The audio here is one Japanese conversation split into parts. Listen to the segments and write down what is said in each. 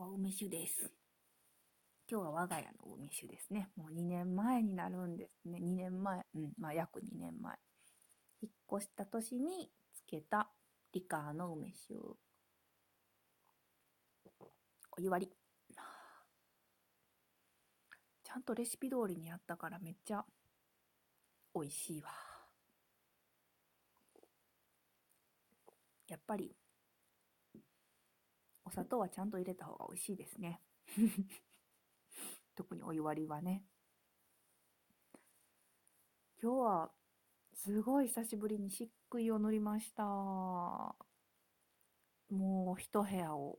は梅酒です。今日は我が家の梅酒ですね。もう2年前になるんですね。2年前、約2年前。引っ越した年につけたリカーの梅酒。お湯割り。ちゃんとレシピ通りにやったからめっちゃ美味しいわ。やっぱりお砂糖はちゃんと入れた方が美味しいですね。特にお湯割りはね。今日はすごい久しぶりに漆喰を塗りました。もう一部屋を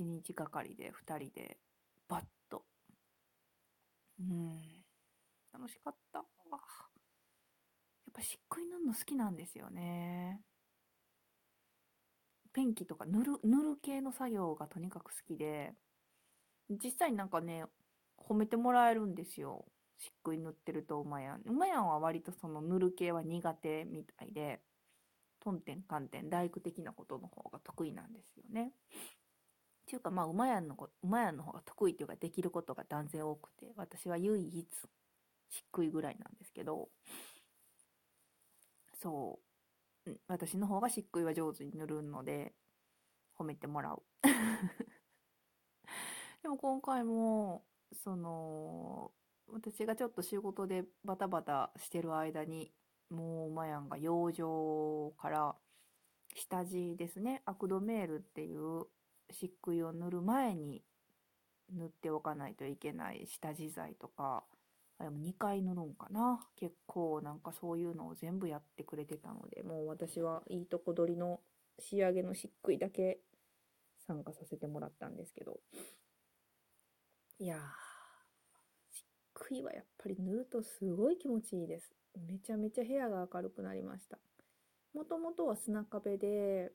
7日がかりで2人でバッと楽しかったわ。やっぱ漆喰塗るの好きなんですよね。ペンキとか塗る系の作業がとにかく好きで、実際なんかね、褒めてもらえるんですよ。漆喰塗ってるとうまやんは割とその塗る系は苦手みたいで、トンテンカンテン大工的なことの方が得意なんですよね。っていうかうまやんの方が得意っていうかできることが断然多くて、私は唯一漆喰ぐらいなんですけど、そう、私の方が漆喰は上手に塗るので褒めてもらう。でも今回もその私がちょっと仕事でバタバタしてる間に、もうマヤンが養生から下地ですね、アクドメールっていう漆喰を塗る前に塗っておかないといけない下地剤とか、あれも2回塗るんかな、結構なんかそういうのを全部やってくれてたので、もう私はいいとこ取りの仕上げの漆喰だけ参加させてもらったんですけど、いやー、漆喰はやっぱり塗るとすごい気持ちいいです。めちゃめちゃ部屋が明るくなりました。もともとは砂壁で、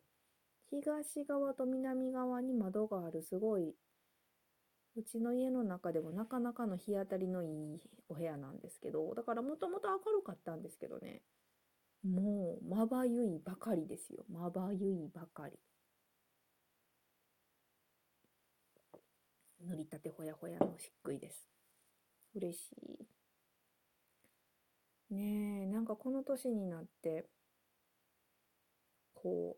東側と南側に窓がある、すごい、うちの家の中でもなかなかの日当たりのいいお部屋なんですけど、だからもともと明るかったんですけどね、もうまばゆいばかりですよ。まばゆいばかり。塗りたてほやほやの漆喰です。嬉しいねえ。なんかこの年になってこ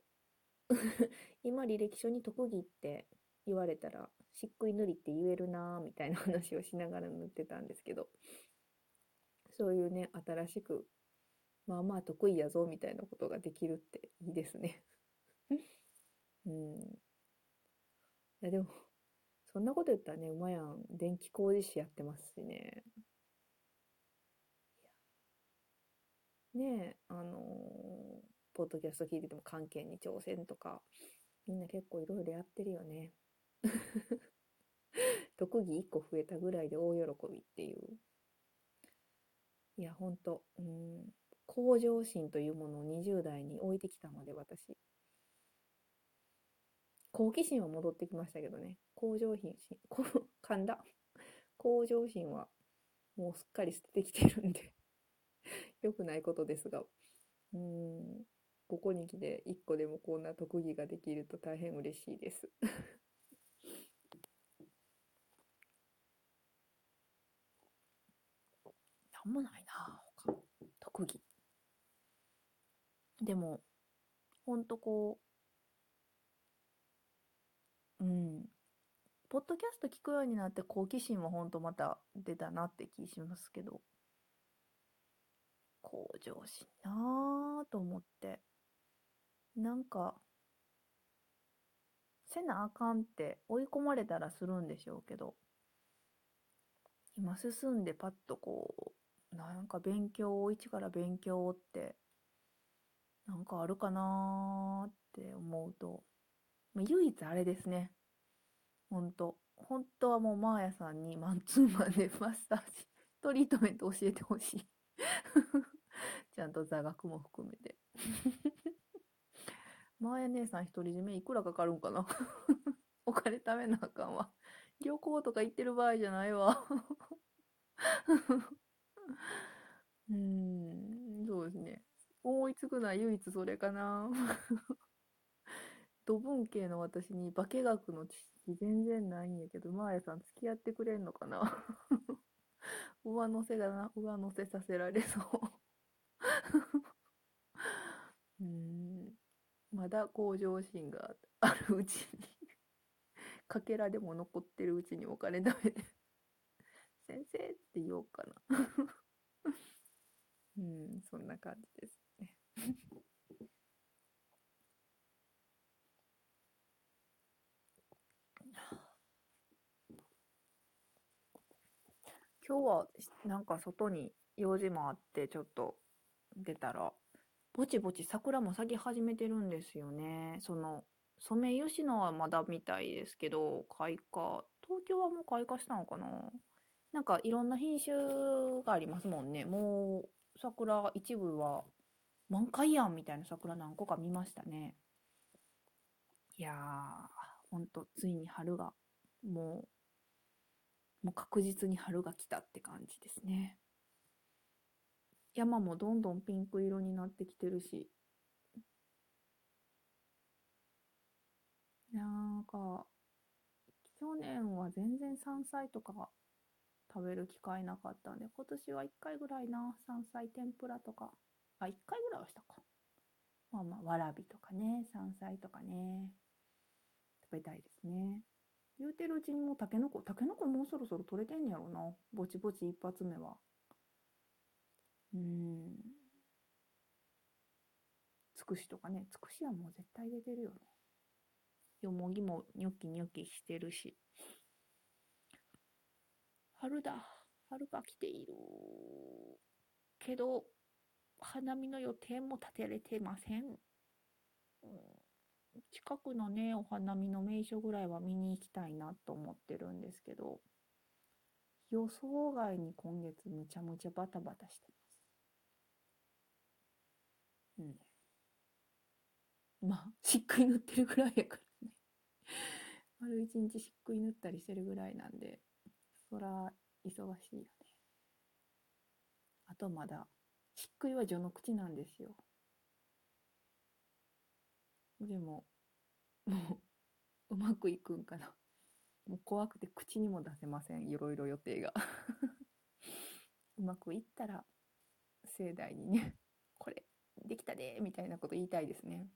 う今履歴書に特技って言われたら漆喰塗りって言えるなみたいな話をしながら塗ってたんですけど、そういうね、新しくまあまあ得意やぞみたいなことができるっていいですね。いやでもそんなこと言ったらね、うまやん電気工事士やってますしね。ねえ、ポッドキャスト聞いてても関係に挑戦とか、みんな結構いろいろやってるよね。特技1個増えたぐらいで大喜びっていう。いやほんと、向上心というものを20代に置いてきたので、私。好奇心は戻ってきましたけどね。向上心はもうすっかり捨ててきてるんで、良くないことですが、ここに来て一個でもこんな特技ができると大変嬉しいです。なんもないな、他特技。でもほんとこう、ポッドキャスト聞くようになって好奇心はほんとまた出たなって気しますけど、向上心なぁと思って、なんかせなあかんって追い込まれたらするんでしょうけど、今進んでパッとこうなんか勉強を一から勉強ってなんかあるかなって思うと、唯一あれですね、本当はもうマーヤさんにマンツーマンでマッサージトリートメント教えてほしいちゃんと座学も含めてマーヤ姉さん独り占めいくらかかるんかなお金貯めなあかんわ。旅行とか行ってる場合じゃないわそうですね、思いつくのは唯一それかな土文系の私に化学の知識全然ないんやけど、マーヤさん付き合ってくれんのかな。上乗せだな、上乗せさせられそう。まだ向上心があるうちに、かけらでも残ってるうちにお金だめで、先生って言おうかな。そんな感じですね。今日はなんか外に用事もあってちょっと出たらぼちぼち桜も咲き始めてるんですよね。そのソメイヨシノはまだみたいですけど、開花、東京はもう開花したのかな。なんかいろんな品種がありますもんね。もう桜一部は満開やんみたいな桜何個か見ましたね。いやー、ほんとついに春がもう確実に春が来たって感じですね。山もどんどんピンク色になってきてるし、なんか去年は全然山菜とか食べる機会なかったんで、今年は1回ぐらいな、山菜天ぷらとか、あ、1回ぐらいはしたか。まあわらびとかね、山菜とかね、食べたいですね。言うてるうちにもうタケノコもうそろそろ取れてんやろうな。ぼちぼち一発目は。つくしとかね。つくしはもう絶対出てるよな。よもぎもニョキニョキしてるし。春だ。春が来ている。けど、花見の予定も立てれてません。近くのね、お花見の名所ぐらいは見に行きたいなと思ってるんですけど、予想外に今月むちゃむちゃバタバタしてます。まあ、漆喰塗ってるぐらいやからね。丸一日漆喰塗ったりしてるぐらいなんで、そら忙しいよね。あとまだ、漆喰は序の口なんですよ。でも、もう、うまくいくんかな。もう怖くて口にも出せません。いろいろ予定が。うまくいったら、盛大にね、これ、できたでみたいなこと言いたいですね。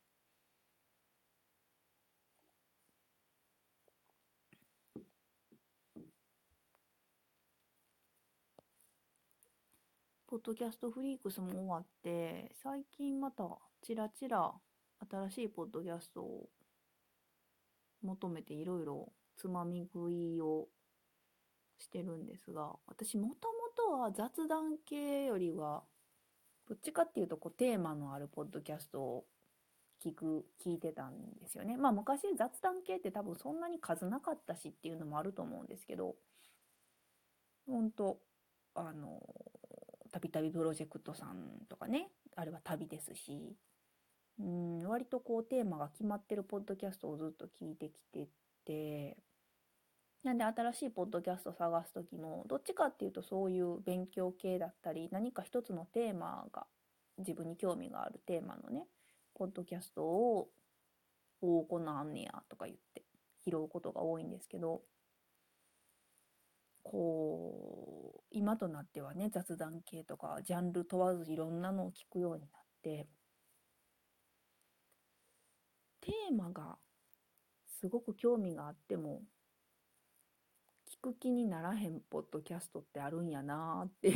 ポッドキャストフリークスも終わって、最近また、ちらちら、新しいポッドキャストを求めていろいろつまみ食いをしてるんですが、私もともとは雑談系よりはどっちかっていうとこうテーマのあるポッドキャストを聞いてたんですよね。まあ昔雑談系って多分そんなに数なかったしっていうのもあると思うんですけど、ほんとたびたびプロジェクトさんとかね、あれは旅ですし、割とこうテーマが決まってるポッドキャストをずっと聞いてきてて、なんで新しいポッドキャスト探すときもどっちかっていうとそういう勉強系だったり、何か一つのテーマが自分に興味があるテーマのねポッドキャストをこんなんあんねやとか言って拾うことが多いんですけど、こう今となってはね、雑談系とかジャンル問わずいろんなのを聞くようになって、テーマがすごく興味があっても聞く気にならへんポッドキャストってあるんやなーっていう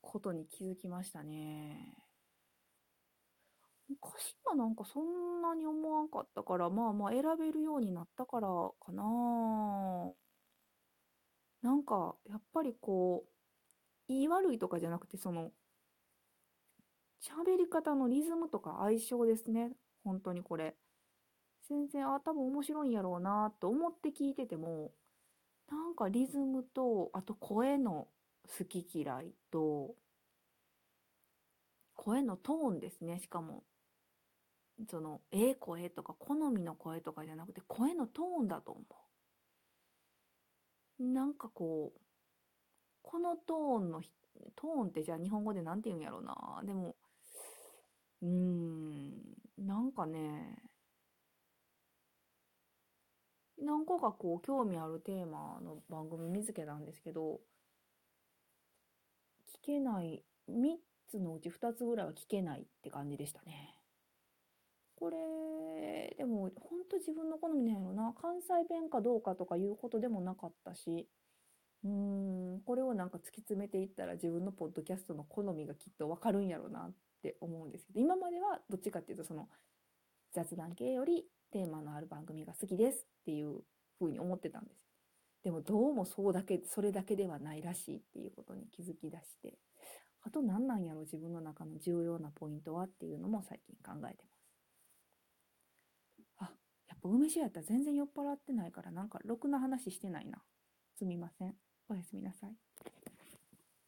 ことに気づきましたね。昔はなんかそんなに思わんかったから、まあ選べるようになったからかな。なんかやっぱりこう言い悪いとかじゃなくて、その喋り方のリズムとか相性ですね。本当にこれ全然多分面白いんやろうなと思って聞いてても、なんかリズムと、あと声の好き嫌いと声のトーンですね。しかもその声とか好みの声とかじゃなくて声のトーンだと思う。なんかこうこのトーンってじゃあ日本語でなんて言うんやろうな。でもなんかね、何個かこう興味あるテーマの番組見つけたんですけど、聞けない3つのうち2つぐらいは聞けないって感じでしたね。これでもほんと自分の好みなんやろな。関西弁かどうかとかいうことでもなかったし、これをなんか突き詰めていったら自分のポッドキャストの好みがきっとわかるんやろうなって思うんですけど、今まではどっちかっていうとその雑談系よりテーマのある番組が好きですっていう風に思ってたんです。でもどうもそれだけではないらしいっていうことに気づき出して、あと何なんやろ自分の中の重要なポイントはっていうのも最近考えてます。あ、やっぱ梅酒やったら全然酔っ払ってないからなんかろくな話してないな。すみません。おやすみなさい。